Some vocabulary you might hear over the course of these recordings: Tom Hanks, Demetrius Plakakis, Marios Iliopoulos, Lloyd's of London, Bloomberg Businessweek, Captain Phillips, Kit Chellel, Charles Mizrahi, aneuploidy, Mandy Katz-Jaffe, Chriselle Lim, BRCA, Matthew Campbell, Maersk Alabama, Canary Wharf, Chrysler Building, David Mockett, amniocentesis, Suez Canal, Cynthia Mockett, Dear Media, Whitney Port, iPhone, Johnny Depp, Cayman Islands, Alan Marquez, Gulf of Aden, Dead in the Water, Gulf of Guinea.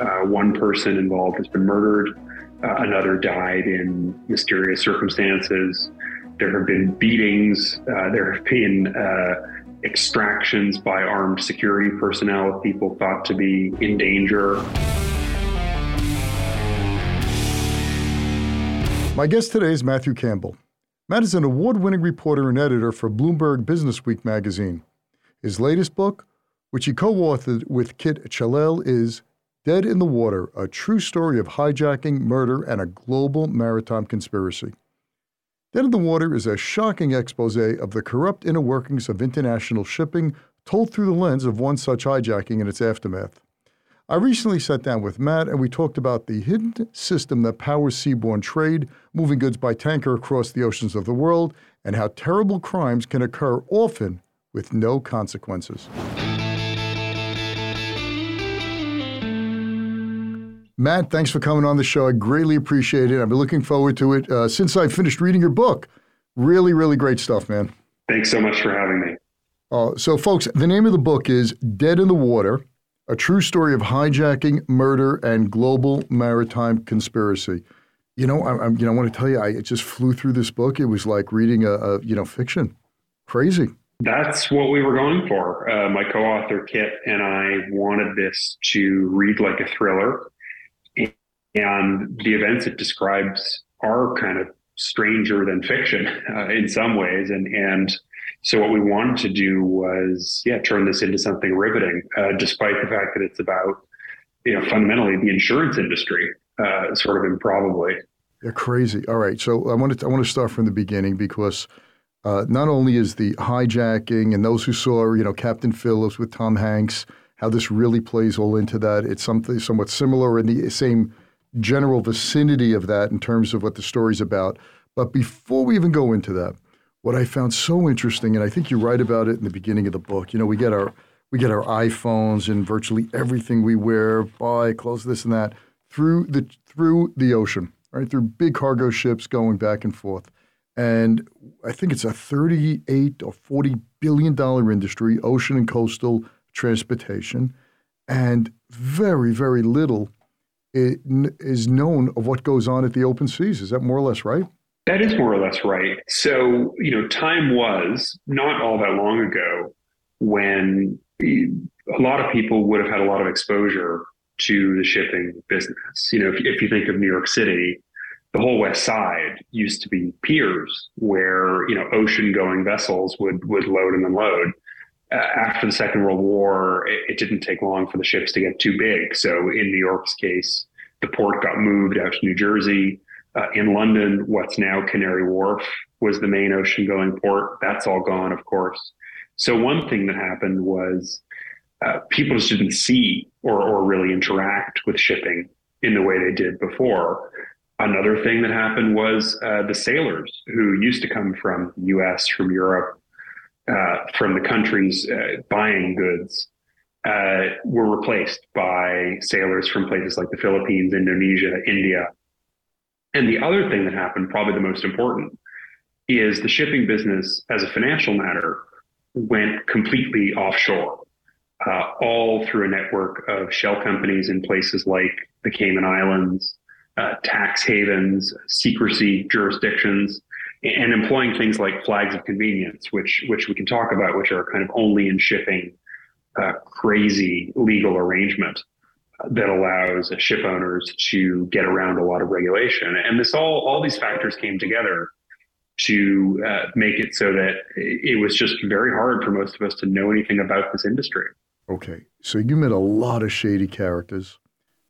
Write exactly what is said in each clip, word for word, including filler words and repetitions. Uh, one person involved has been murdered. Uh, another died in mysterious circumstances. There have been beatings. Uh, there have been uh, extractions by armed security personnel of people thought to be in danger. My guest today is Matthew Campbell. Matt is an award-winning reporter and editor for Bloomberg Businessweek magazine. His latest book, which he co-authored with Kit Chellel, is Dead in the Water, a true story of hijacking, murder, and a global maritime conspiracy. Dead in the Water is a shocking expose of the corrupt inner workings of international shipping told through the lens of one such hijacking and its aftermath. I recently sat down with Matt and we talked about the hidden system that powers seaborne trade, moving goods by tanker across the oceans of the world, and how terrible crimes can occur often with no consequences. Matt, thanks for coming on the show. I greatly appreciate it. I've been looking forward to it uh, since I finished reading your book. Really, really great stuff, man. Thanks so much for having me. Uh, so, folks, the name of the book is Dead in the Water, a true story of hijacking, murder, and global maritime conspiracy. You know, I, I, you know, I want to tell you, I it just flew through this book. It was like reading a, a you know fiction. Crazy. That's what we were going for. Uh, my co-author Kit and I wanted this to read like a thriller, and the events it describes are kind of stranger than fiction uh, in some ways, and and. So what we wanted to do was, yeah, turn this into something riveting, uh, despite the fact that it's about, you know, fundamentally the insurance industry, uh, sort of improbably. You're crazy. All right. So I want to I want to start from the beginning, because uh, not only is the hijacking and those who saw, you know, Captain Phillips with Tom Hanks, how this really plays all into that. It's something somewhat similar in the same general vicinity of that in terms of what the story's about. But before we even go into that, what I found so interesting, and I think you write about it in the beginning of the book, you know, we get our we get our iPhones and virtually everything we wear, buy, clothes, this and that, through the through the ocean, right? Through big cargo ships going back and forth. And I think it's a thirty-eight or forty billion dollar industry, ocean and coastal transportation, and very, very little is known of what goes on at the open seas. Is that more or less right? That is more or less right. So, you know, time was not all that long ago when a lot of people would have had a lot of exposure to the shipping business. You know, if, if you think of New York City, the whole West Side used to be piers where, you know, ocean going vessels would, would load and unload. Uh, after the Second World War, it, it didn't take long for the ships to get too big. So in New York's case, the port got moved out to New Jersey. Uh, in London, what's now Canary Wharf was the main ocean-going port. That's all gone, of course. So one thing that happened was uh, people just didn't see or, or really interact with shipping in the way they did before. Another thing that happened was uh, the sailors who used to come from the U S, from Europe, uh, from the countries uh, buying goods, uh, were replaced by sailors from places like the Philippines, Indonesia, India. And the other thing that happened, probably the most important, is the shipping business as a financial matter went completely offshore, uh, all through a network of shell companies in places like the Cayman Islands, uh, tax havens, secrecy jurisdictions, and employing things like flags of convenience, which which we can talk about, which are kind of only in shipping, uh, crazy legal arrangement that allows ship owners to get around a lot of regulation. And this all, all these factors came together to uh, make it so that it was just very hard for most of us to know anything about this industry. Okay. So you met a lot of shady characters.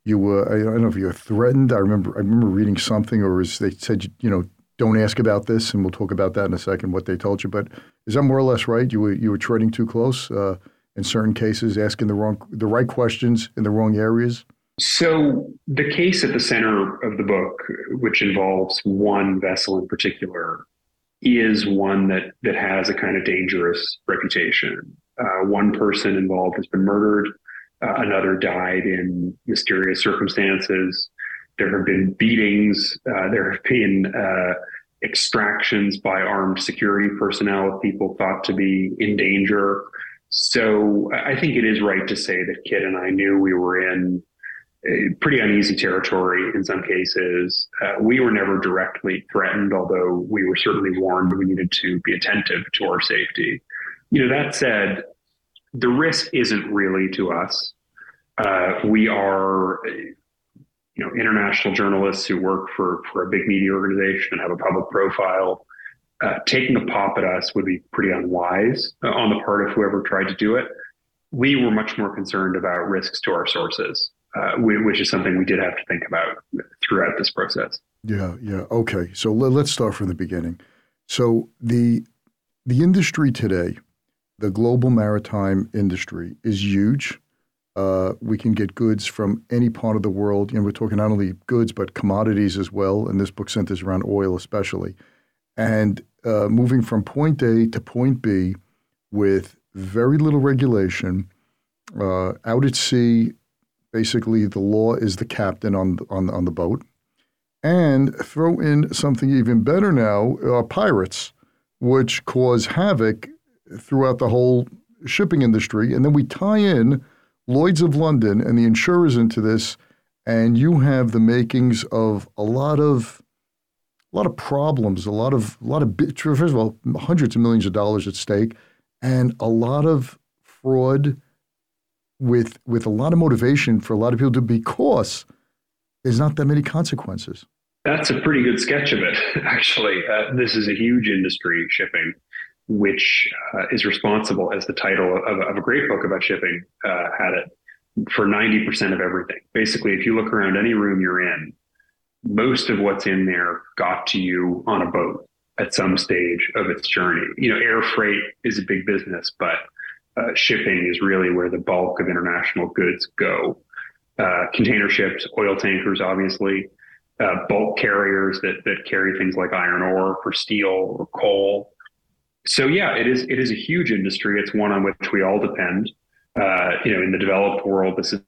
You were, I don't know if you were threatened. I remember, I remember reading something, or as they said, you know, don't ask about this. And we'll talk about that in a second, what they told you, but is that more or less right? You were, you were treading too close, uh, in certain cases, asking the wrong, the right questions in the wrong areas? So the case at the center of the book, which involves one vessel in particular, is one that, that has a kind of dangerous reputation. Uh, one person involved has been murdered. Uh, another died in mysterious circumstances. There have been beatings. Uh, there have been uh, extractions by armed security personnel of people thought to be in danger. So I think it is right to say that Kit and I knew we were in pretty uneasy territory in some cases. Uh, we were never directly threatened, although we were certainly warned we needed to be attentive to our safety. You know, that said, the risk isn't really to us. Uh, we are, you know, international journalists who work for, for a big media organization and have a public profile. Uh, taking a pop at us would be pretty unwise uh, on the part of whoever tried to do it. We were much more concerned about risks to our sources, uh, we, which is something we did have to think about throughout this process. Yeah, yeah. Okay, so l- let's start from the beginning. So the the industry today, the global maritime industry, is huge. Uh, we can get goods from any part of the world. You know, we're talking not only goods, but commodities as well. And this book centers around oil especially. And uh, moving from point A to point B with very little regulation, uh, out at sea, basically the law is the captain on the, on, on the boat. And throw in something even better now, uh, pirates, which cause havoc throughout the whole shipping industry. And then we tie in Lloyd's of London and the insurers into this, and you have the makings of a lot of a lot of problems, a lot of a lot of first of all, hundreds of millions of dollars at stake, and a lot of fraud with with a lot of motivation for a lot of people to, because there's not that many consequences. That's a pretty good sketch of it, actually. Uh, this is a huge industry, shipping, which uh, is responsible, as the title of, of a great book about shipping uh, had it, for ninety percent of everything. Basically, if you look around any room you're in, most of what's in there got to you on a boat at some stage of its journey. You know, air freight is a big business, but uh, shipping is really where the bulk of international goods go. Uh, container ships, oil tankers, obviously, uh, bulk carriers that that carry things like iron ore or steel or coal. So yeah, it is it is a huge industry. It's one on which we all depend. Uh, you know, in the developed world, this is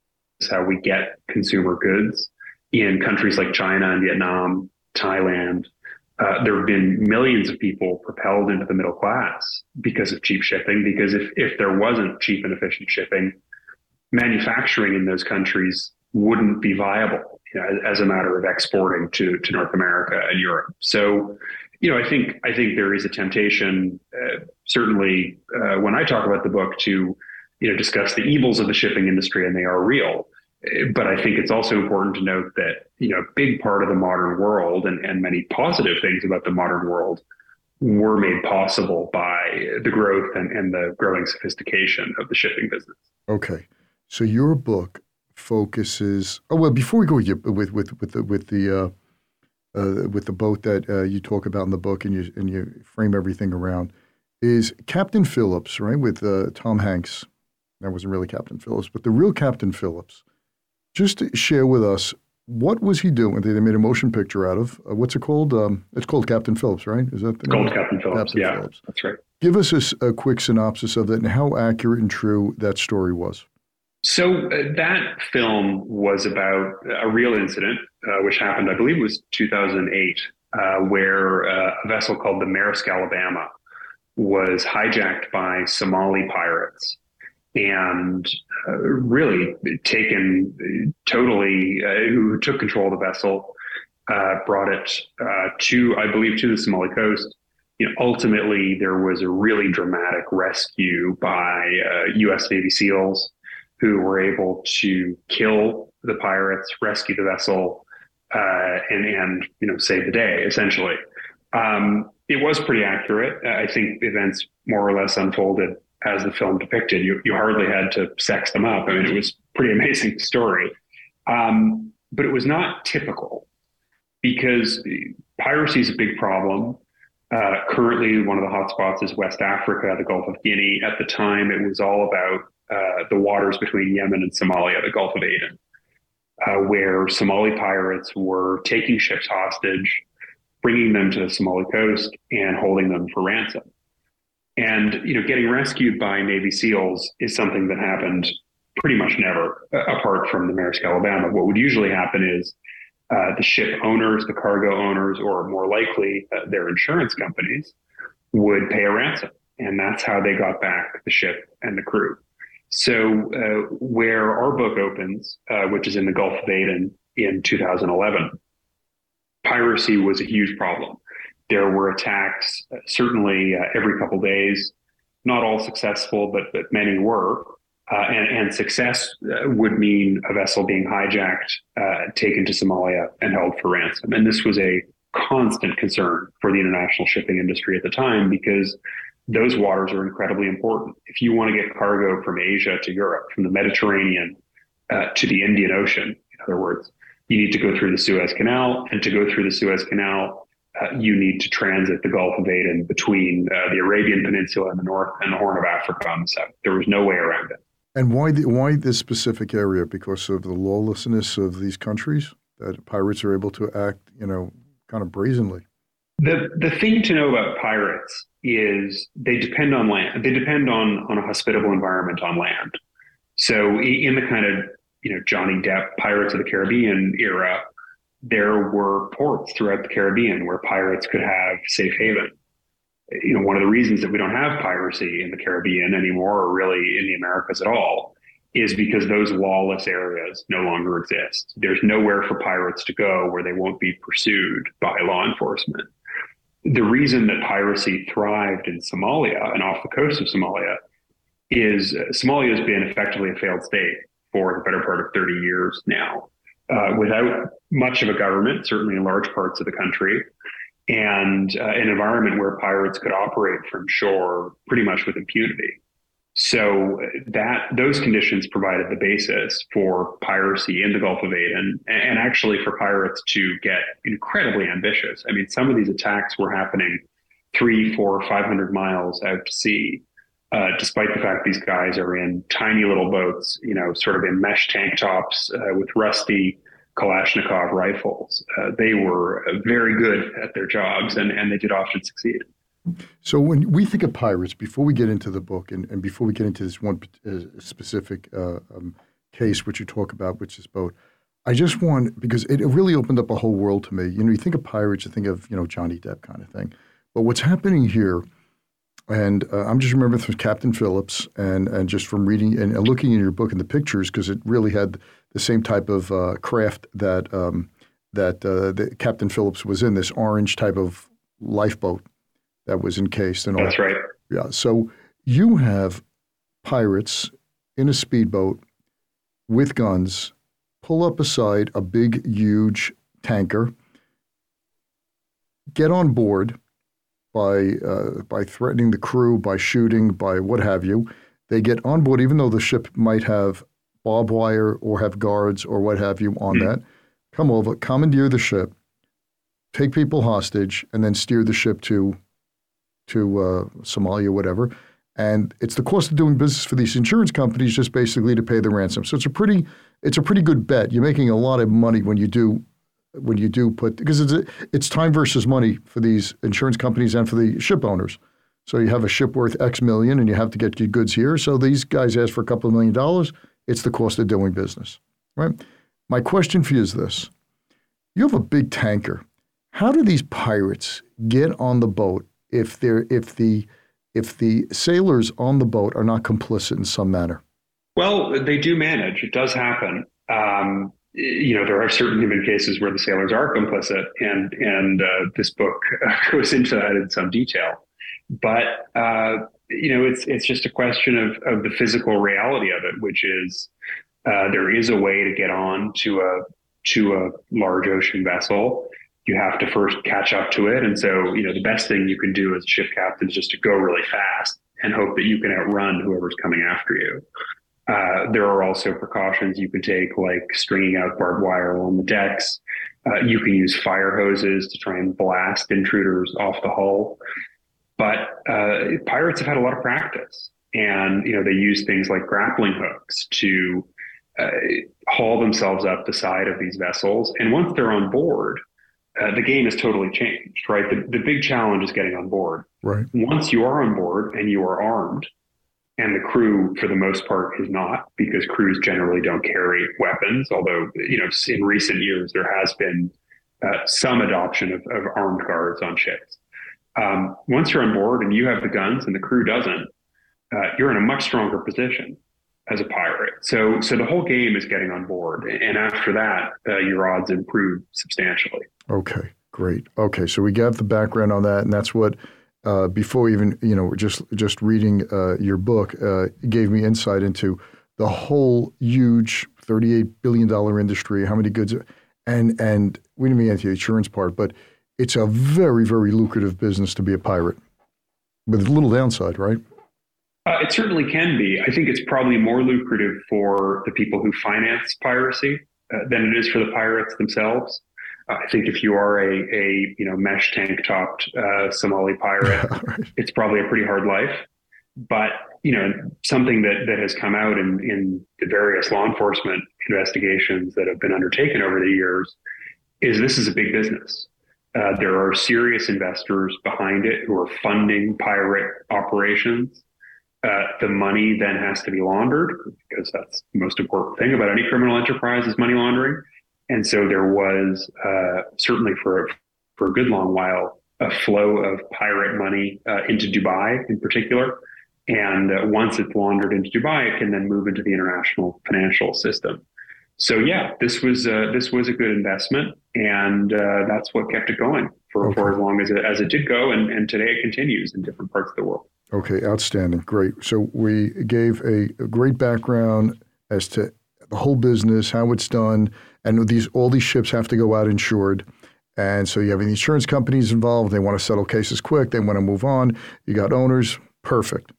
how we get consumer goods. In countries like China and Vietnam, Thailand, uh, there have been millions of people propelled into the middle class because of cheap shipping. Because if if there wasn't cheap and efficient shipping, manufacturing in those countries wouldn't be viable, you know, as, as a matter of exporting to to North America and Europe. So, you know, I think I think there is a temptation, uh, certainly uh, when I talk about the book, to, you know, discuss the evils of the shipping industry, and they are real. But I think it's also important to note that, you know, a big part of the modern world and, and many positive things about the modern world were made possible by the growth and, and the growing sophistication of the shipping business. Okay, so your book focuses. Oh well, before we go with your, with with with the with the. Uh... Uh, with the boat that uh, you talk about in the book, and you and you frame everything around, is Captain Phillips, right, with uh, Tom Hanks. That wasn't really Captain Phillips, but the real Captain Phillips. Just to share with us, what was he doing? They made a motion picture out of, uh, what's it called? Um, it's called Captain Phillips, right? Is that the name? Called Captain Phillips, Captain yeah, Phillips. That's right. Give us a, a quick synopsis of that and how accurate and true that story was. So uh, that film was about a real incident, uh, which happened, I believe it was two thousand eight, uh, where uh, a vessel called the Maersk Alabama was hijacked by Somali pirates and uh, really taken totally, uh, who took control of the vessel, uh, brought it uh, to, I believe, to the Somali coast. You know, ultimately, there was a really dramatic rescue by uh, U S Navy SEALs, who were able to kill the pirates, rescue the vessel, uh, and, and you know, save the day, essentially. Um, it was pretty accurate. I think events more or less unfolded as the film depicted. You, you hardly had to sex them up. I mean, it was a pretty amazing story. Um, but it was not typical, because piracy is a big problem. Uh, currently, one of the hotspots is West Africa, the Gulf of Guinea. At the time, it was all about Uh, the waters between Yemen and Somalia, the Gulf of Aden, uh, where Somali pirates were taking ships hostage, bringing them to the Somali coast and holding them for ransom. And, you know, getting rescued by Navy SEALs is something that happened pretty much never, uh, apart from the Maersk Alabama. What would usually happen is uh, the ship owners, the cargo owners, or more likely uh, their insurance companies would pay a ransom. And that's how they got back the ship and the crew. So uh, where our book opens, uh, which is in the Gulf of Aden in two thousand eleven, piracy was a huge problem. There were attacks, uh, certainly uh, every couple days, not all successful, but, but many were. Uh, and, and success uh, would mean a vessel being hijacked, uh, taken to Somalia and held for ransom. And this was a constant concern for the international shipping industry at the time, because those waters are incredibly important. If you want to get cargo from Asia to Europe, from the Mediterranean uh, to the Indian Ocean, in other words, you need to go through the Suez Canal. And to go through the Suez Canal, uh, you need to transit the Gulf of Aden between uh, the Arabian Peninsula in the north and the Horn of Africa on the south. There was no way around it. And why the, why this specific area? Because of the lawlessness of these countries that pirates are able to act, you know, kind of brazenly. The the thing to know about pirates is they depend on land. They depend on on a hospitable environment on land. So in the kind of, you know, Johnny Depp Pirates of the Caribbean era, there were ports throughout the Caribbean where pirates could have safe haven. You know, one of the reasons that we don't have piracy in the Caribbean anymore, or really in the Americas at all, is because those lawless areas no longer exist. There's nowhere for pirates to go where they won't be pursued by law enforcement. The reason that piracy thrived in Somalia and off the coast of Somalia is uh, Somalia has been effectively a failed state for the better part of thirty years now, uh, without much of a government, certainly in large parts of the country, and uh, an environment where pirates could operate from shore pretty much with impunity. So that those conditions provided the basis for piracy in the Gulf of Aden, and, and actually for pirates to get incredibly ambitious. I mean, some of these attacks were happening three, four, five hundred miles out to sea, uh, despite the fact these guys are in tiny little boats, you know, sort of in mesh tank tops uh, with rusty Kalashnikov rifles. Uh, they were very good at their jobs, and, and they did often succeed. So when we think of pirates, before we get into the book and, and before we get into this one specific uh, um, case which you talk about, which is boat, I just want, because it really opened up a whole world to me. You know, you think of pirates, you think of, you know, Johnny Depp kind of thing. But what's happening here, and uh, I'm just remembering from Captain Phillips and, and just from reading and, and looking in your book and the pictures, because it really had the same type of uh, craft that, um, that uh, the Captain Phillips was in, this orange type of lifeboat that was encased and all. That's right. Yeah. So you have pirates in a speedboat with guns pull up aside a big, huge tanker, get on board by uh, by threatening the crew, by shooting, by what have you. They get on board, even though the ship might have barbed wire or have guards or what have you on mm-hmm. that. Come over, commandeer the ship, take people hostage, and then steer the ship to. to uh, Somalia, whatever. And it's the cost of doing business for these insurance companies just basically to pay the ransom. So it's a pretty it's a pretty good bet. You're making a lot of money when you do when you do put, because it's a, it's time versus money for these insurance companies and for the ship owners. So you have a ship worth X million and you have to get your goods here. So these guys ask for a couple of million dollars. It's the cost of doing business, right? My question for you is this. You have a big tanker. How do these pirates get on the boat if they're if the if the sailors on the boat are not complicit in some manner? Well, they do manage. It does happen. Um, you know, there are certainly been cases where the sailors are complicit, and and uh, this book goes into that in some detail. But uh, you know, it's it's just a question of of the physical reality of it, which is uh, there is a way to get on to a to a large ocean vessel. You have to first catch up to it. And so, you know, the best thing you can do as a ship captain is just to go really fast and hope that you can outrun whoever's coming after you. Uh, there are also precautions you can take, like stringing out barbed wire along the decks. Uh, you can use fire hoses to try and blast intruders off the hull. But uh, pirates have had a lot of practice. And, you know, they use things like grappling hooks to uh, haul themselves up the side of these vessels. And once they're on board, Uh, the game has totally changed, right? The, the big challenge is getting on board. Right. Once you are on board and you are armed, and the crew, for the most part, is not, because crews generally don't carry weapons, although, you know, in recent years, there has been uh, some adoption of, of armed guards on ships. Um, once you're on board and you have the guns and the crew doesn't, uh, you're in a much stronger position. as a pirate. So so the whole game is getting on board. And after that, uh, your odds improve substantially. Okay, great. Okay, so we got the background on that. And that's what, uh, before even, you know, just, just reading uh, your book uh, gave me insight into the whole huge thirty-eight billion dollars industry, how many goods, and, and we didn't get into the insurance part, but it's a very, very lucrative business to be a pirate with little downside, right? Uh, it certainly can be. I think it's probably more lucrative for the people who finance piracy uh, than it is for the pirates themselves. Uh, I think if you are a, a you know mesh tank topped uh, Somali pirate, it's probably a pretty hard life. But you know something that that has come out in in the various law enforcement investigations that have been undertaken over the years is this is a big business. Uh, there are serious investors behind it who are funding pirate operations. Uh, the money then has to be laundered because that's the most important thing about any criminal enterprise is money laundering. And so there was uh, certainly for, for a good long while, a flow of pirate money uh, into Dubai in particular. And uh, once it's laundered into Dubai, it can then move into the international financial system. So yeah, this was uh, this was a good investment, and uh, that's what kept it going for, okay. for as long as it, as it did go, and, and today it continues in different parts of the world. Okay, outstanding, great. So we gave a, a great background as to the whole business, how it's done, and these all these ships have to go out insured, and so you have the insurance companies involved. They want to settle cases quick. They want to move on. You got owners, perfect.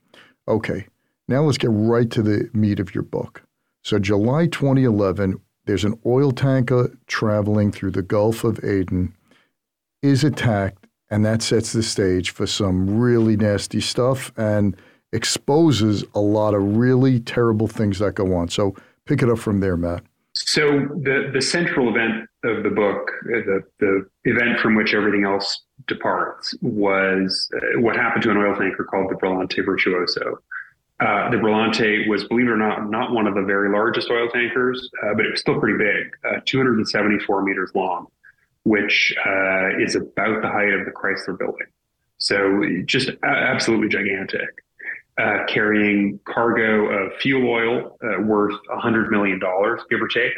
Okay, now let's get right to the meat of your book. So July twenty eleven, there's an oil tanker traveling through the Gulf of Aden, is attacked, and that sets the stage for some really nasty stuff and exposes a lot of really terrible things that go on. So pick it up from there, Matt. So the, the central event of the book, the, the event from which everything else departs, was what happened to an oil tanker called the Brillante Virtuoso. Uh, the Brillante was, believe it or not, not one of the very largest oil tankers, uh, but it was still pretty big, uh, two hundred seventy-four meters long, which uh, is about the height of the Chrysler Building. So just a- absolutely gigantic, uh, carrying cargo of fuel oil uh, worth one hundred million dollars, give or take.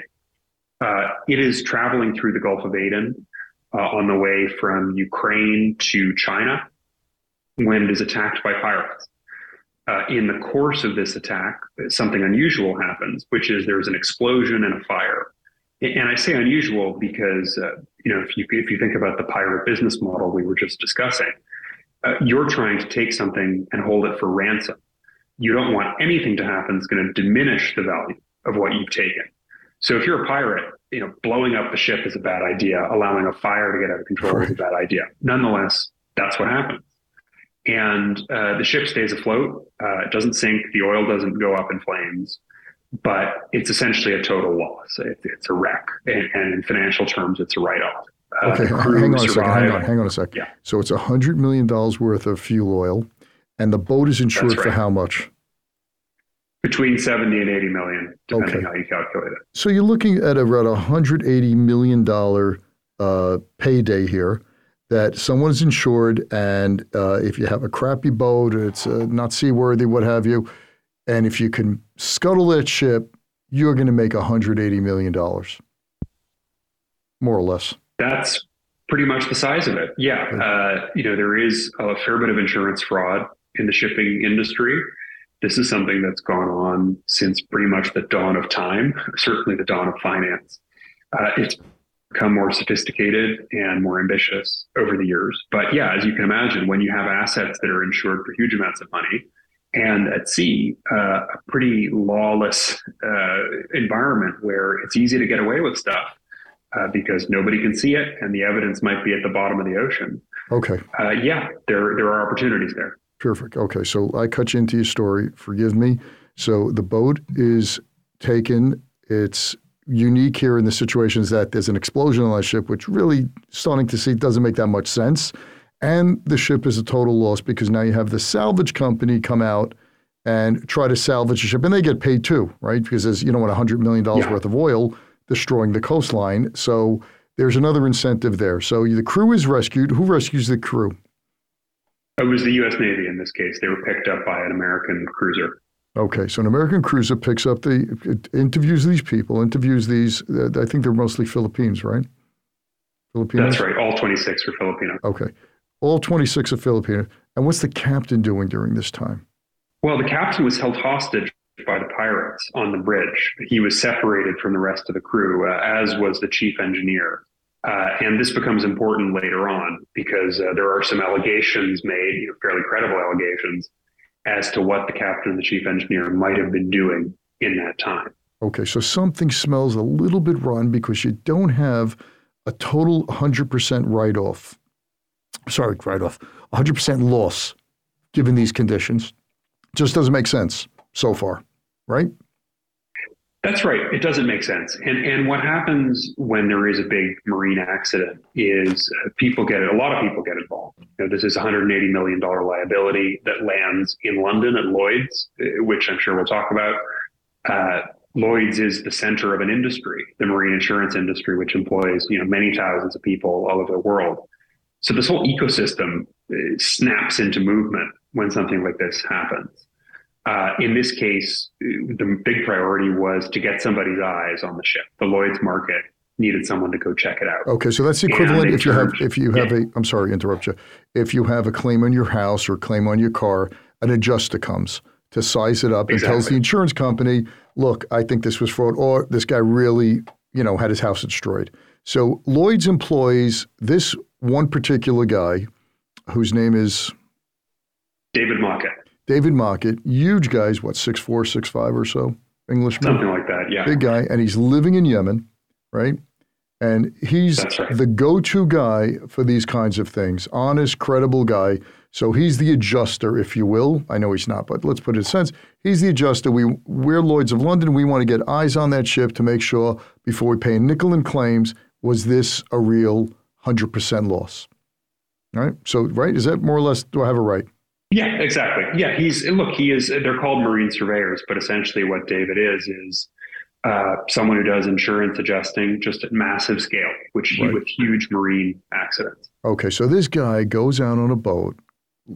Uh, it is traveling through the Gulf of Aden uh, on the way from Ukraine to China when it is attacked by pirates. Uh, in the course of this attack, something unusual happens, which is there's an explosion and a fire. And I say unusual because, uh, you know, if you, if you think about the pirate business model we were just discussing, uh, you're trying to take something and hold it for ransom. You don't want anything to happen that's going to diminish the value of what you've taken. So if you're a pirate, you know, blowing up the ship is a bad idea. Allowing a fire to get out of control is a bad idea. Nonetheless, that's what happens. And uh, the ship stays afloat. Uh, it doesn't sink. The oil doesn't go up in flames, but it's essentially a total loss. It, it's a wreck. And, and in financial terms, it's a write-off. Uh, okay, hang on, a second, hang on, hang on a second. Yeah. So it's one hundred million dollars worth of fuel oil, and the boat is insured right. for how much? Between seventy and eighty million dollars, depending okay. how you calculate it. So you're looking at about one hundred eighty million dollars uh, payday here. That someone's insured, and uh, if you have a crappy boat, it's uh, not seaworthy, what have you, and if you can scuttle that ship, you're going to make one hundred eighty million dollars, more or less. That's pretty much the size of it. Yeah. Uh, you know, there is a fair bit of insurance fraud in the shipping industry. This is something that's gone on since pretty much the dawn of time, certainly the dawn of finance. Uh, it's become more sophisticated and more ambitious over the years. But yeah, as you can imagine, when you have assets that are insured for huge amounts of money and at sea, uh, a pretty lawless uh, environment where it's easy to get away with stuff uh, because nobody can see it and the evidence might be at the bottom of the ocean. Okay. Uh, yeah, there there are opportunities there. Perfect. Okay, so I cut you into your story. Forgive me. So the boat is taken. It's unique here in the situation is that there's an explosion on that ship, which really starting to see doesn't make that much sense. And the ship is a total loss because now you have the salvage company come out and try to salvage the ship. And they get paid too, right? Because there's, you know what, one hundred million dollars yeah. worth of oil destroying the coastline. So there's another incentive there. So the crew is rescued. Who rescues the crew? It was the U S Navy in this case. They were picked up by an American cruiser. Okay, so an American cruiser picks up the, it interviews these people, interviews these, uh, I think they're mostly Philippines, right? Filipinos? That's right, all twenty-six are Filipino. Okay, all twenty-six are Filipino. And what's the captain doing during this time? Well, the captain was held hostage by the pirates on the bridge. He was separated from the rest of the crew, uh, as was the chief engineer. Uh, and this becomes important later on because uh, there are some allegations made, you know, fairly credible allegations, as to what the captain and the chief engineer might have been doing in that time. Okay, so something smells a little bit rotten because you don't have a total one hundred percent write-off. Sorry, write-off. one hundred percent loss given these conditions. Just doesn't make sense so far, right? That's right. It doesn't make sense. And and what happens when there is a big marine accident is people get, a lot of people get involved. You know, this is a one hundred eighty million dollars liability that lands in London at Lloyd's, which I'm sure we'll talk about. Uh, Lloyd's is the center of an industry, the marine insurance industry, which employs, you know, many thousands of people all over the world. So this whole ecosystem snaps into movement when something like this happens. Uh, in this case, the big priority was to get somebody's eyes on the ship. The Lloyd's market needed someone to go check it out. Okay, so that's the equivalent if charged, you have if you have yeah. a I'm sorry to interrupt you. If you have a claim on your house or a claim on your car, an adjuster comes to size it up and exactly. tells the insurance company, look, I think this was fraud, or this guy really, you know, had his house destroyed. So Lloyd's employs this one particular guy whose name is David Mockett. David Mockett, huge guy, he's what, six four, six five or so, Englishman? Something like that, yeah. Big guy, and he's living in Yemen, right? And he's That's right. the go-to guy for these kinds of things, honest, credible guy. So he's the adjuster, if you will. I know he's not, but let's put it in a sense. He's the adjuster. We, we're Lloyd's of London. We want to get eyes on that ship to make sure before we pay a nickel in claims, was this a real one hundred percent loss? All right? So, right? Is that more or less, do I have it right? Yeah, exactly. Yeah, he's look, he is they're called marine surveyors, but essentially what David is is uh, someone who does insurance adjusting just at massive scale, which right. with huge marine accidents. Okay, so this guy goes out on a boat.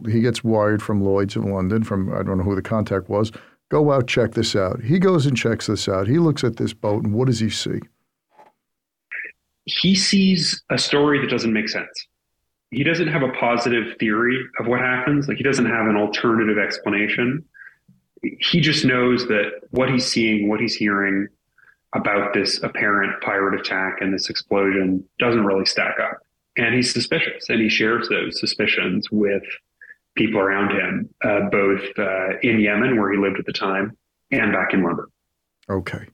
He gets wired from Lloyd's in London from I don't know who the contact was. Go out, check this out. He goes and checks this out. He looks at this boat, and what does he see? He sees a story that doesn't make sense. He doesn't have a positive theory of what happens. Like he doesn't have an alternative explanation. He just knows that what he's seeing, what he's hearing about this apparent pirate attack and this explosion doesn't really stack up. And he's suspicious, and he shares those suspicions with people around him, uh, both uh, in Yemen, where he lived at the time, and back in London. Okay.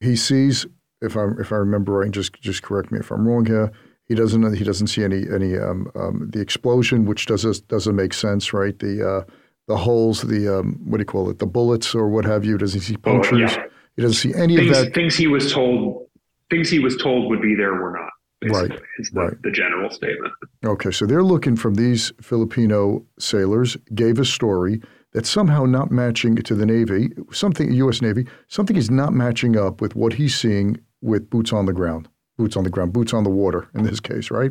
He sees, if I if I remember right, just just correct me if I'm wrong here, He doesn't. He doesn't see any any um, um, the explosion, which doesn't doesn't make sense, right? The uh, the holes, the um, what do you call it? The bullets or what have you? Does he see punctures? Oh, yeah. He doesn't see any things, of that. Things he was told, things he was told would be there were not. Basically, right. Is the, right. the general statement. Okay, so they're looking from these Filipino sailors gave a story that's somehow not matching to the Navy. Something U S Navy. Something is not matching up with what he's seeing with boots on the ground. Boots on the ground, boots on the water in this case, right?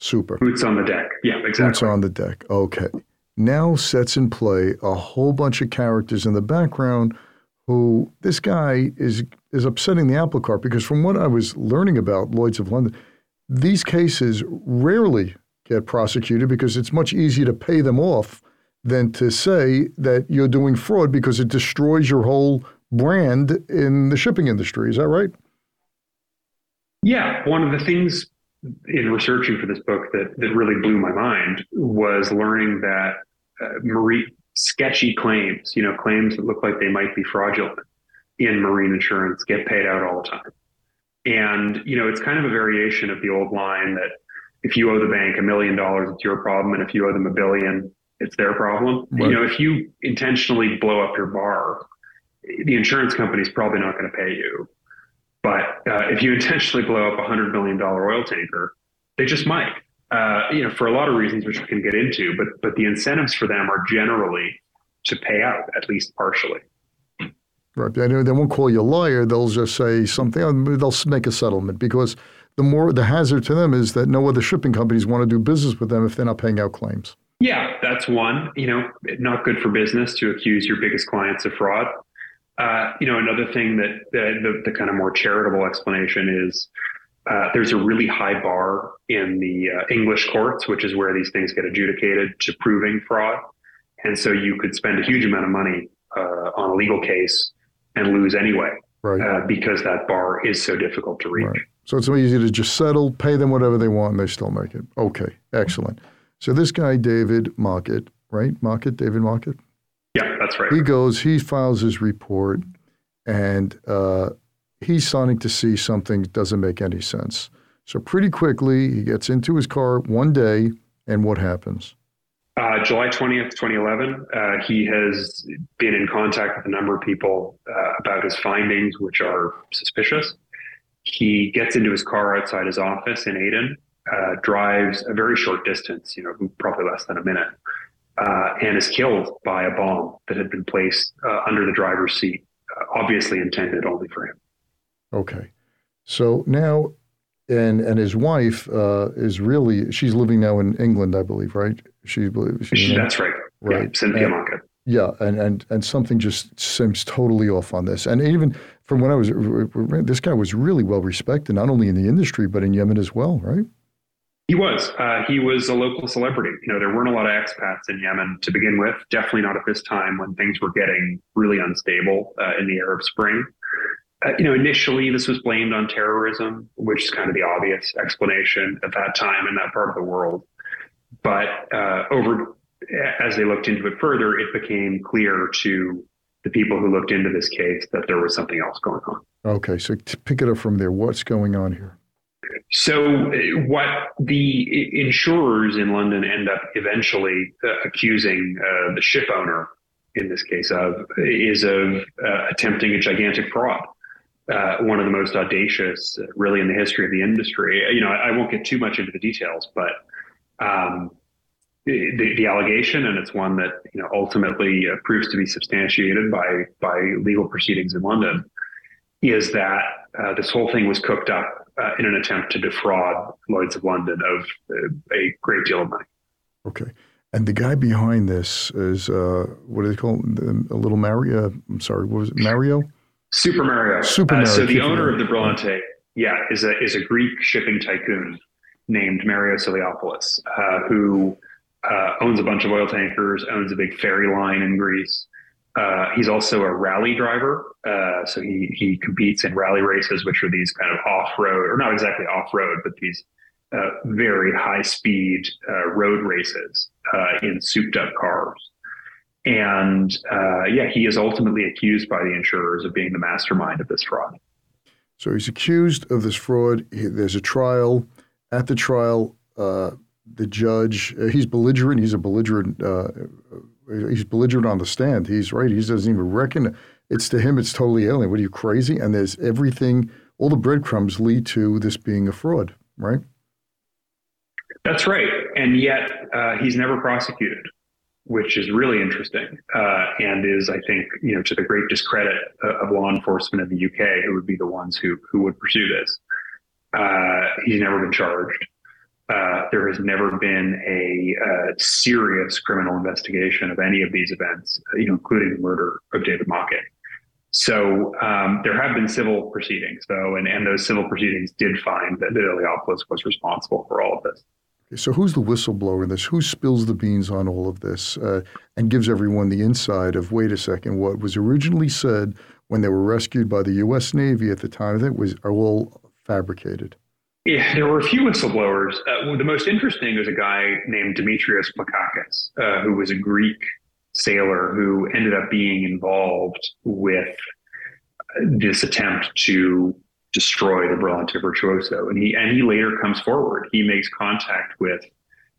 Super. Boots on the deck. Yeah, exactly. Boots on the deck. Okay. Now sets in play a whole bunch of characters in the background who this guy is is upsetting the apple cart because from what I was learning about Lloyd's of London, these cases rarely get prosecuted because it's much easier to pay them off than to say that you're doing fraud because it destroys your whole brand in the shipping industry. Is that right? Yeah, one of the things in researching for this book that, that really blew my mind was learning that uh, marine sketchy claims, you know, claims that look like they might be fraudulent in marine insurance get paid out all the time. And, you know, it's kind of a variation of the old line that if you owe the bank a million dollars, it's your problem. And if you owe them a billion, it's their problem. Right. You know, if you intentionally blow up your bar, the insurance company's probably not going to pay you. But uh, if you intentionally blow up a one hundred million dollars oil tanker, they just might, uh, you know, for a lot of reasons, which we can get into. But but the incentives for them are generally to pay out, at least partially. Right. They won't call you a liar. They'll just say something. They'll make a settlement because the more the hazard to them is that no other shipping companies want to do business with them if they're not paying out claims. Yeah, that's one. You know, not good for business to accuse your biggest clients of fraud. Uh, you know, another thing that the, the, the kind of more charitable explanation is uh, there's a really high bar in the uh, English courts, which is where these things get adjudicated, to proving fraud. And so you could spend a huge amount of money uh, on a legal case and lose anyway, right. uh, because that bar is so difficult to reach. Right. So it's so easy to just settle, pay them whatever they want, and they still make it. Okay, excellent. So this guy, David Mockett, right? Mockett, David Mockett? Yeah, that's right. He goes, he files his report, and uh, he's starting to see something doesn't make any sense. So pretty quickly, he gets into his car one day, and what happens? Uh, July twentieth, twenty eleven, uh, he has been in contact with a number of people uh, about his findings, which are suspicious. He gets into his car outside his office in Aden, uh, drives a very short distance, you know, probably less than a minute, uh, and is killed by a bomb that had been placed uh, under the driver's seat, uh, obviously intended only for him. Okay. So now, and and his wife uh, is really, she's living now in England, I believe, right? She, she That's right. Right. Yeah, Cynthia Mockett. Yeah, and, and and something just seems totally off on this. And even from when I was, this guy was really well respected, not only in the industry, but in Yemen as well, right? He was. Uh, he was a local celebrity. You know, there weren't a lot of expats in Yemen to begin with, definitely not at this time when things were getting really unstable uh, in the Arab Spring. Uh, you know, initially this was blamed on terrorism, which is kind of the obvious explanation at that time in that part of the world. But uh, over as they looked into it further, it became clear to the people who looked into this case that there was something else going on. Okay, so to pick it up from there, what's going on here? So what the insurers in London end up eventually uh, accusing uh, the ship owner, in this case, of is of uh, attempting a gigantic fraud. Uh, one of the most audacious, uh, really, in the history of the industry. You know, I, I won't get too much into the details, but um, the, the allegation, and it's one that, you know, ultimately uh, proves to be substantiated by by legal proceedings in London, is that uh, this whole thing was cooked up uh, in an attempt to defraud Lloyd's of London of uh, a great deal of money. Okay. And the guy behind this is, uh, what do they call him? A little Mario? Uh, I'm sorry, what was it? Mario? Super Mario. Super Mario. Uh, so the owner of the Brillante, yeah, is a is a Greek shipping tycoon named Marios Iliopoulos, uh, who uh, owns a bunch of oil tankers, owns a big ferry line in Greece. Uh, he's also a rally driver. Uh, so he, he competes in rally races, which are these kind of off-road, or not exactly off-road, but these uh, very high-speed uh, road races uh, in souped-up cars. And uh, yeah, he is ultimately accused by the insurers of being the mastermind of this fraud. So he's accused of this fraud. He, there's a trial. At the trial, uh, the judge, uh, he's belligerent. He's a belligerent. Uh, he's belligerent on the stand. He's right. He doesn't even reckon. It's to him, it's totally alien. What, are you crazy? And there's everything, all the breadcrumbs lead to this being a fraud, right? That's right. And yet uh, he's never prosecuted, which is really interesting uh, and is, I think, you know, to the great discredit of law enforcement in the U K, who would be the ones who who would pursue this. Uh, he's never been charged. Uh, there has never been a uh, serious criminal investigation of any of these events, you know, including the murder of David Mockett. So um, there have been civil proceedings, though, and, and those civil proceedings did find that Iliopoulos was responsible for all of this. So who's the whistleblower in this? Who spills the beans on all of this uh, and gives everyone the inside of, wait a second, what was originally said when they were rescued by the U S Navy at the time that was are all fabricated? Yeah, there were a few whistleblowers. Uh, the most interesting is a guy named Demetrius Plakakis, uh, who was a Greek sailor who ended up being involved with this attempt to destroy the Brillante Virtuoso. And he and he later comes forward. He makes contact with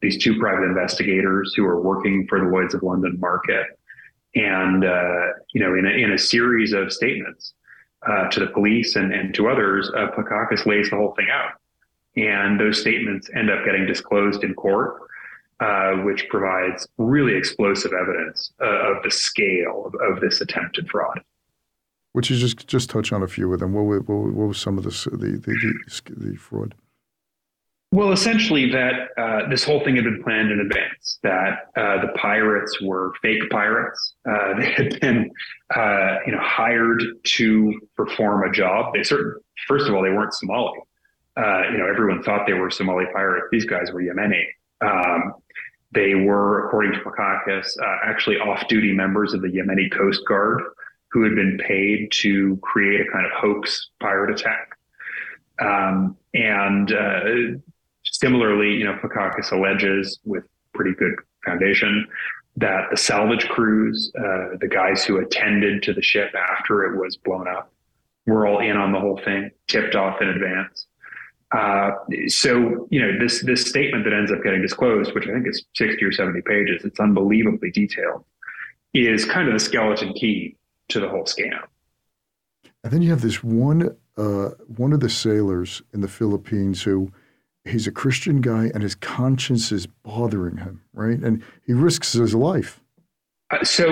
these two private investigators who are working for the Lloyd's of London market. And, uh, you know, in a, in a series of statements uh, to the police and, and to others, uh, Plakakis lays the whole thing out. And those statements end up getting disclosed in court, uh, which provides really explosive evidence uh, of the scale of, of this attempted fraud. Would you just just touch on a few of them? What were, what were, what were some of the the, the the the fraud? Well, essentially that uh, this whole thing had been planned in advance, that uh, the pirates were fake pirates. Uh, they had been uh, you know, hired to perform a job. They certain, first of all, they weren't Somali. Uh, you know, everyone thought they were Somali pirates. These guys were Yemeni. Um, they were, according to Plakakis, uh, actually off-duty members of the Yemeni Coast Guard who had been paid to create a kind of hoax pirate attack. Um, and... Uh, Similarly, you know, Plakakis alleges with pretty good foundation that the salvage crews, uh, the guys who attended to the ship after it was blown up, were all in on the whole thing, tipped off in advance. Uh, so, you know, this this statement that ends up getting disclosed, which I think is sixty or seventy pages, it's unbelievably detailed, is kind of the skeleton key to the whole scam. And then you have this one, uh, one of the sailors in the Philippines who... he's a Christian guy, and his conscience is bothering him, right? And he risks his life. Uh, so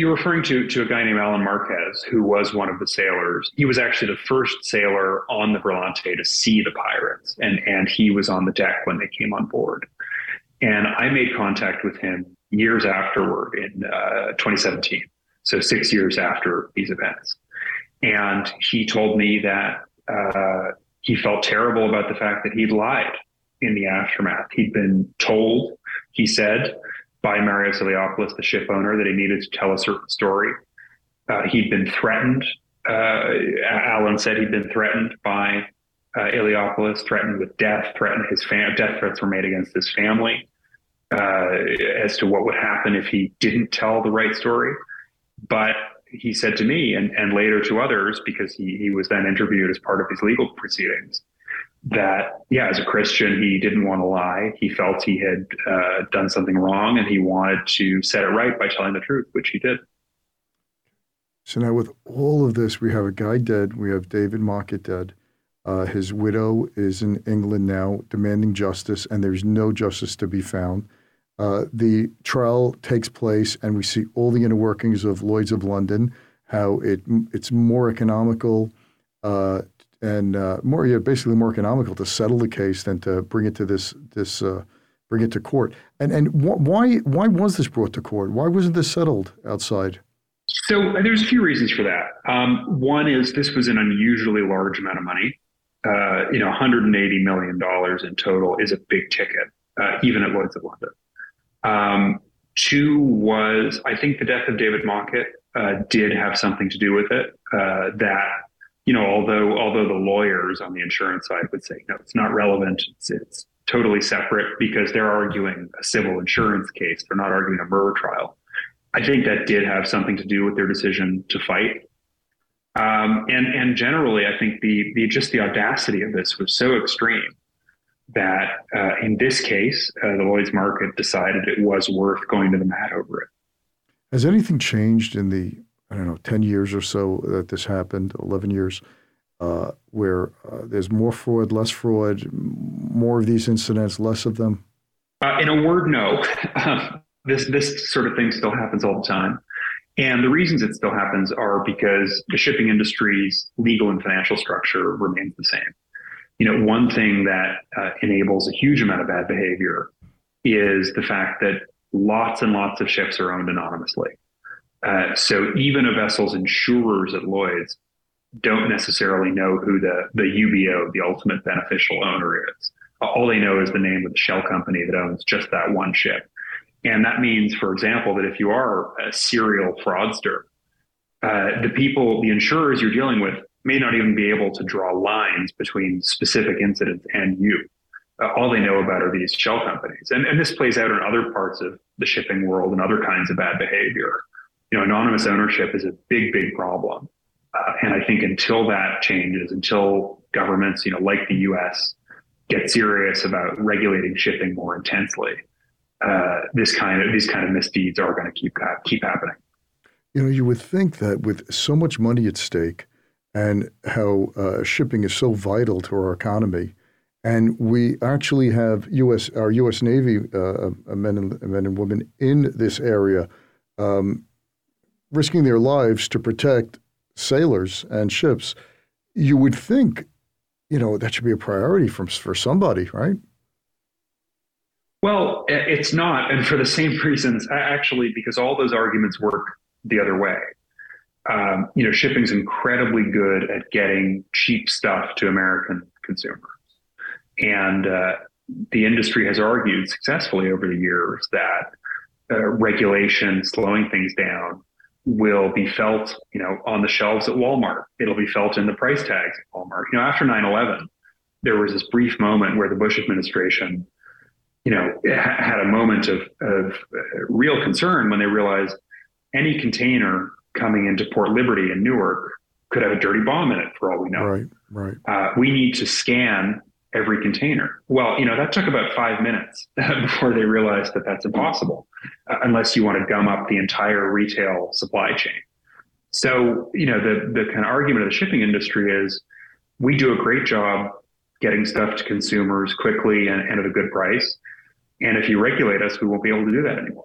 you're referring to to a guy named Alan Marquez, who was one of the sailors. He was actually the first sailor on the Brillante to see the pirates, and and he was on the deck when they came on board. And I made contact with him years afterward in uh, twenty seventeen, so six years after these events. And he told me that... Uh, He felt terrible about the fact that he'd lied in the aftermath. He'd been told, he said, by Marios Iliopoulos, the ship owner, that he needed to tell a certain story. Uh, he'd been threatened. Uh, Alan said he'd been threatened by uh, Iliopoulos, threatened with death, threatened his family. Death threats were made against his family uh, as to what would happen if he didn't tell the right story. But he said to me and, and later to others, because he, he was then interviewed as part of these legal proceedings, that, yeah, as a Christian, he didn't want to lie. He felt he had uh, done something wrong, and he wanted to set it right by telling the truth, which he did. So now with all of this, we have a guy dead. We have David Mockett dead. Uh, his widow is in England now demanding justice, and there's no justice to be found. Uh, the trial takes place, and we see all the inner workings of Lloyd's of London, how it it's more economical uh, and uh, more yeah, basically more economical to settle the case than to bring it to this this uh, bring it to court. And and wh- why why was this brought to court? Why wasn't this settled outside? So there's a few reasons for that. Um, one is this was an unusually large amount of money. Uh, you know, one hundred eighty million dollars in total is a big ticket, uh, even at Lloyd's of London. Um, two was, I think the death of David Mockett uh, did have something to do with it, uh, that, you know, although although the lawyers on the insurance side would say, no, it's not relevant, it's, it's totally separate because they're arguing a civil insurance case, they're not arguing a murder trial. I think that did have something to do with their decision to fight. Um, and, and generally, I think the, the just the audacity of this was so extreme that uh, in this case, uh, the Lloyd's market decided it was worth going to the mat over it. Has anything changed in the, I don't know, ten years or so that this happened, eleven years, uh, where uh, there's more fraud, less fraud, more of these incidents, less of them? Uh, in a word, no. this, this sort of thing still happens all the time. And the reasons it still happens are because the shipping industry's legal and financial structure remains the same. You know, one thing that uh, enables a huge amount of bad behavior is the fact that lots and lots of ships are owned anonymously. Uh, so even a vessel's insurers at Lloyd's don't necessarily know who the, the U B O, the ultimate beneficial owner, is. All they know is the name of the shell company that owns just that one ship. And that means, for example, that if you are a serial fraudster, uh, the people, the insurers you're dealing with, may not even be able to draw lines between specific incidents and you. Uh, all they know about are these shell companies. And, and this plays out in other parts of the shipping world and other kinds of bad behavior. You know, anonymous ownership is a big, big problem. Uh, and I think until that changes, until governments, you know, like the U S get serious about regulating shipping more intensely, uh, this kind of, these kind of misdeeds are going to keep, keep happening. You know, you would think that with so much money at stake, and how uh, shipping is so vital to our economy, and we actually have U S our U S Navy uh, men and men and women in this area, um, risking their lives to protect sailors and ships. You would think, you know, that should be a priority from for somebody, right? Well, it's not. And for the same reasons, actually, because all those arguments work the other way. Um, you know, shipping's incredibly good at getting cheap stuff to American consumers. And uh, the industry has argued successfully over the years that uh, regulation slowing things down will be felt, you know, on the shelves at Walmart. It'll be felt in the price tags at Walmart. You know, after nine eleven, there was this brief moment where the Bush administration, you know, had a moment of, of real concern when they realized any container coming into Port Liberty in Newark could have a dirty bomb in it, for all we know. Right, right. Uh, we need to scan every container. Well, you know, that took about five minutes before they realized that that's impossible, uh, unless you want to gum up the entire retail supply chain. So, you know, the, the kind of argument of the shipping industry is we do a great job getting stuff to consumers quickly and, and at a good price. And if you regulate us, we won't be able to do that anymore.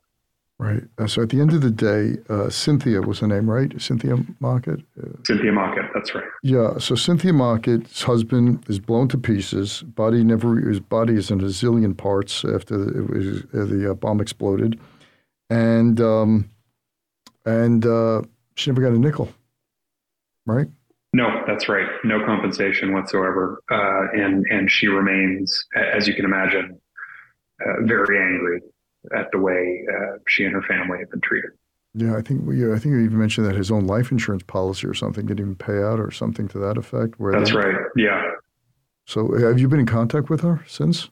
Right. Uh, so at the end of the day, uh, Cynthia was the name, right? Cynthia Mockett? Uh, Cynthia Mockett, that's right. Yeah. So Cynthia Mockett's husband is blown to pieces. Body never, his body is in a zillion parts after the, it was, uh, the uh, bomb exploded. And um, and uh, she never got a nickel, right? No, that's right. No compensation whatsoever. Uh, and, and she remains, as you can imagine, uh, very angry at the way uh, she and her family have been treated. Yeah, I think we, I think you even mentioned that his own life insurance policy or something didn't even pay out or something to that effect. Where That's they... right, yeah. So have you been in contact with her since?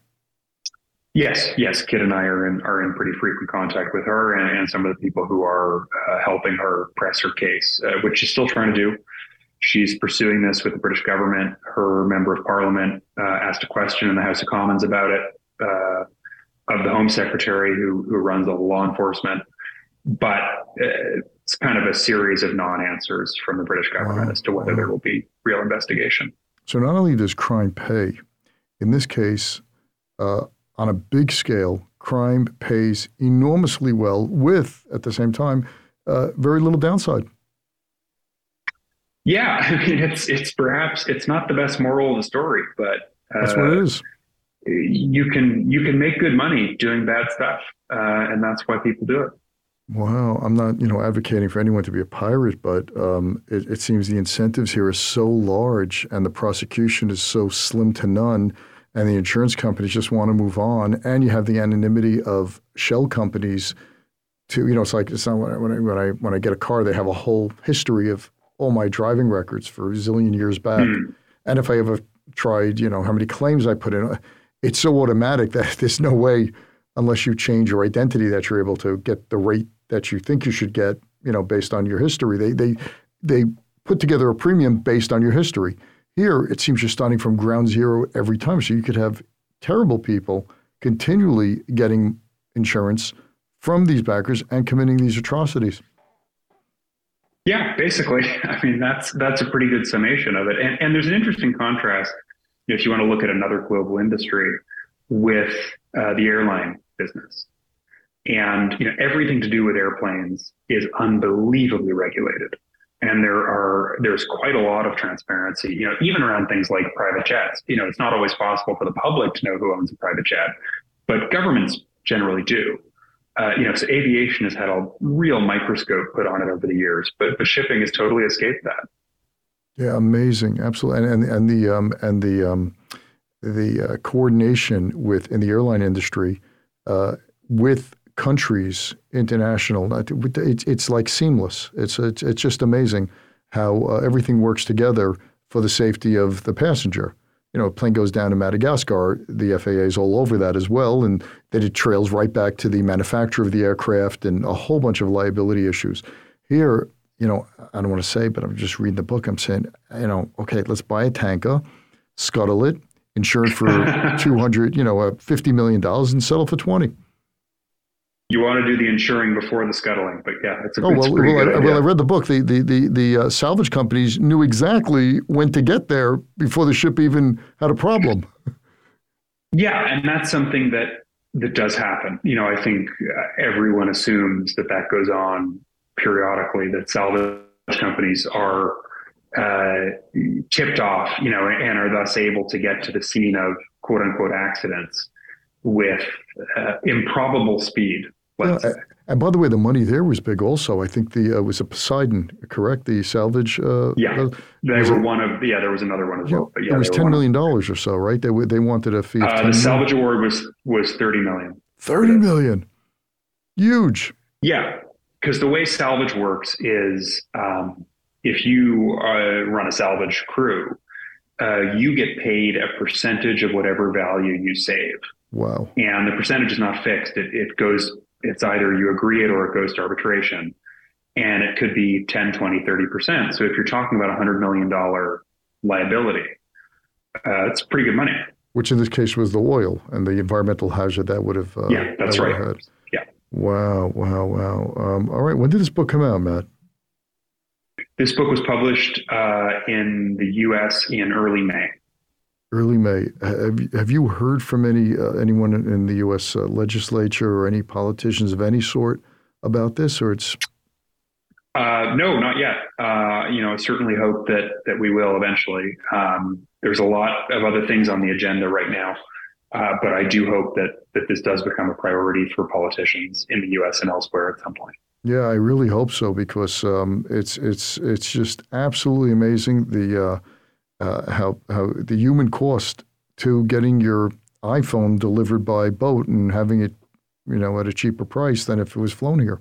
Yes, yes. Kit and I are in are in pretty frequent contact with her and, and some of the people who are uh, helping her press her case, uh, which she's still trying to do. She's pursuing this with the British government. Her member of parliament uh, asked a question in the House of Commons about it. Uh, of the Home Secretary who who runs all the law enforcement, but uh, it's kind of a series of non-answers from the British government wow. as to whether wow. there will be real investigation. So not only does crime pay, in this case, uh, on a big scale, crime pays enormously well with, at the same time, uh, very little downside. Yeah, I mean, it's, it's perhaps, it's not the best moral of the story, but... Uh, That's what it is. You can you can make good money doing bad stuff, uh, and that's why people do it. Wow, I'm not you know advocating for anyone to be a pirate, but um, it, it seems the incentives here are so large, and the prosecution is so slim to none, and the insurance companies just want to move on, and you have the anonymity of shell companies. To you know, it's like it's not when I when I when I, when I get a car, they have a whole history of all my driving records for a zillion years back, mm. and if I ever tried, you know, how many claims I put in. It's so automatic that there's no way, unless you change your identity, that you're able to get the rate that you think you should get, you know, based on your history. They they they put together a premium based on your history. Here, it seems you're starting from ground zero every time. So you could have terrible people continually getting insurance from these backers and committing these atrocities. Yeah, basically. I mean, that's that's a pretty good summation of it. And and there's an interesting contrast if you want to look at another global industry with uh, the airline business. And you know everything to do with airplanes is unbelievably regulated. And there are there's quite a lot of transparency, you know, even around things like private jets. You know, it's not always possible for the public to know who owns a private jet, but governments generally do. Uh, you know, so aviation has had a real microscope put on it over the years, but, but shipping has totally escaped that. Yeah, amazing, absolutely, and and, and the um, and the um, the uh, coordination with in the airline industry uh, with countries international. It's it's like seamless. It's it's it's just amazing how uh, everything works together for the safety of the passenger. You know, a plane goes down to Madagascar, the F A A is all over that as well, and then it trails right back to the manufacturer of the aircraft and a whole bunch of liability issues. Here, you know, I don't want to say, but I'm just reading the book. I'm saying, you know, okay, let's buy a tanker, scuttle it, insure it for two hundred, you know, uh, fifty million dollars and settle for twenty. You want to do the insuring before the scuttling, but yeah, it's a oh, it's well, pretty well, good I, well, I read the book. The the the, the uh, salvage companies knew exactly when to get there before the ship even had a problem. Yeah, and that's something that, that does happen. You know, I think everyone assumes that that goes on periodically, that salvage companies are uh, tipped off, you know, and are thus able to get to the scene of quote unquote accidents with uh, improbable speed. Well, uh, and by the way, the money there was big also. I think the uh, was a Poseidon, correct? The salvage. Uh, yeah, they were it? one of. Yeah, there was another one as well. well. But yeah, it was ten million dollars or so, right? They they wanted a fee. Of uh, the salvage million? award was was thirty million. Thirty million, huge. Yeah, because the way salvage works is um, if you uh, run a salvage crew, uh, you get paid a percentage of whatever value you save. Wow. And the percentage is not fixed. It it goes, it's either you agree it or it goes to arbitration. And it could be ten, twenty, thirty percent. So if you're talking about a one hundred million dollars liability, uh, it's pretty good money. Which in this case was the oil and the environmental hazard that would have. Uh, yeah, that's that right. Yeah. Wow, wow, wow. Um, all right. When did this book come out, Matt? This book was published uh, in the U S in early May. Early May. Have you, have you heard from any uh, anyone in the U S uh, legislature or any politicians of any sort about this, or it's? Uh, no, not yet. Uh, you know, I certainly hope that that we will eventually. Um, there's a lot of other things on the agenda right now, uh, but I do hope that that this does become a priority for politicians in the U S and elsewhere at some point. Yeah, I really hope so, because um, it's it's it's just absolutely amazing the. Uh, Uh, how how the human cost to getting your iPhone delivered by boat and having it, you know, at a cheaper price than if it was flown here.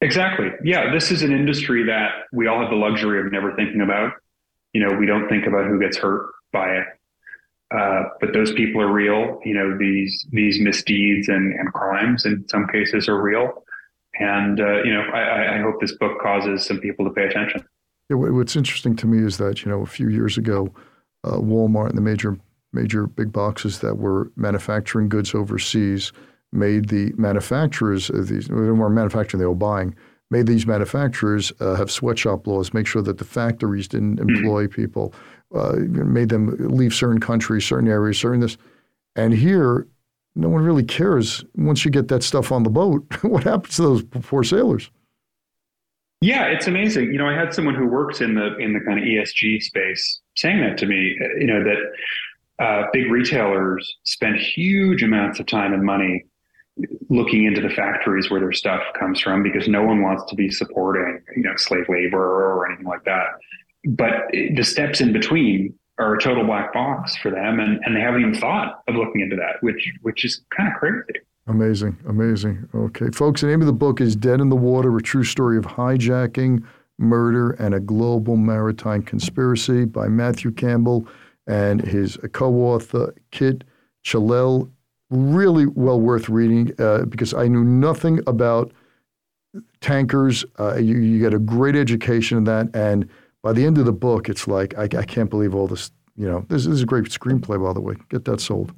Exactly. Yeah, this is an industry that we all have the luxury of never thinking about. You know, we don't think about who gets hurt by it, uh, but those people are real. You know, these these misdeeds and, and crimes in some cases are real, and uh, you know, I, I hope this book causes some people to pay attention. Yeah, what's interesting to me is that, you know, a few years ago, uh, Walmart and the major major big boxes that were manufacturing goods overseas made the manufacturers, uh, these, they weren't manufacturing, they were buying, made these manufacturers uh, have sweatshop laws, make sure that the factories didn't employ people, uh, made them leave certain countries, certain areas, certain this. And here, no one really cares. Once you get that stuff on the boat, what happens to those poor sailors? Yeah, it's amazing. You know, I had someone who works in the in the kind of E S G space saying that to me, you know, that uh, big retailers spend huge amounts of time and money looking into the factories where their stuff comes from, because no one wants to be supporting, you know, slave labor or anything like that. But the steps in between are a total black box for them. And, and they haven't even thought of looking into that, which which is kind of crazy. Amazing, amazing. Okay, folks, the name of the book is Dead in the Water, A True Story of Hijacking, Murder, and a Global Maritime Conspiracy by Matthew Campbell and his co-author, Kit Chellel. Really well worth reading uh, because I knew nothing about tankers. Uh, you, you get a great education in that. And by the end of the book, it's like, I, I can't believe all this. You know, this, this is a great screenplay, by the way. Get that sold.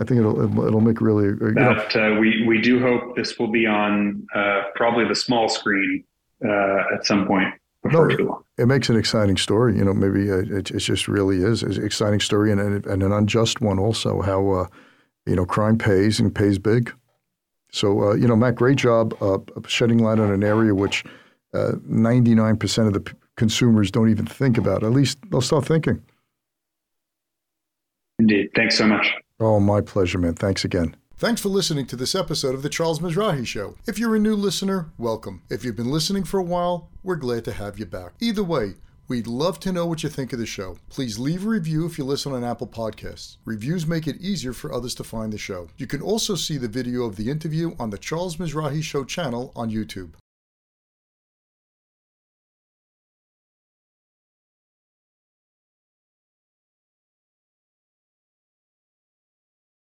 I think it'll it'll make really. You know. But uh, we we do hope this will be on uh, probably the small screen uh, at some point before no, too long. It makes an exciting story, you know. Maybe uh, it it just really is an exciting story, and and, and an unjust one also. How uh, you know, crime pays and pays big. So uh, you know, Matt, great job uh, shedding light on an area which ninety-nine percent of the p- consumers don't even think about. At least they'll start thinking. Indeed. Thanks so much. Oh, my pleasure, man. Thanks again. Thanks for listening to this episode of The Charles Mizrahi Show. If you're a new listener, welcome. If you've been listening for a while, we're glad to have you back. Either way, we'd love to know what you think of the show. Please leave a review if you listen on Apple Podcasts. Reviews make it easier for others to find the show. You can also see the video of the interview on the Charles Mizrahi Show channel on YouTube.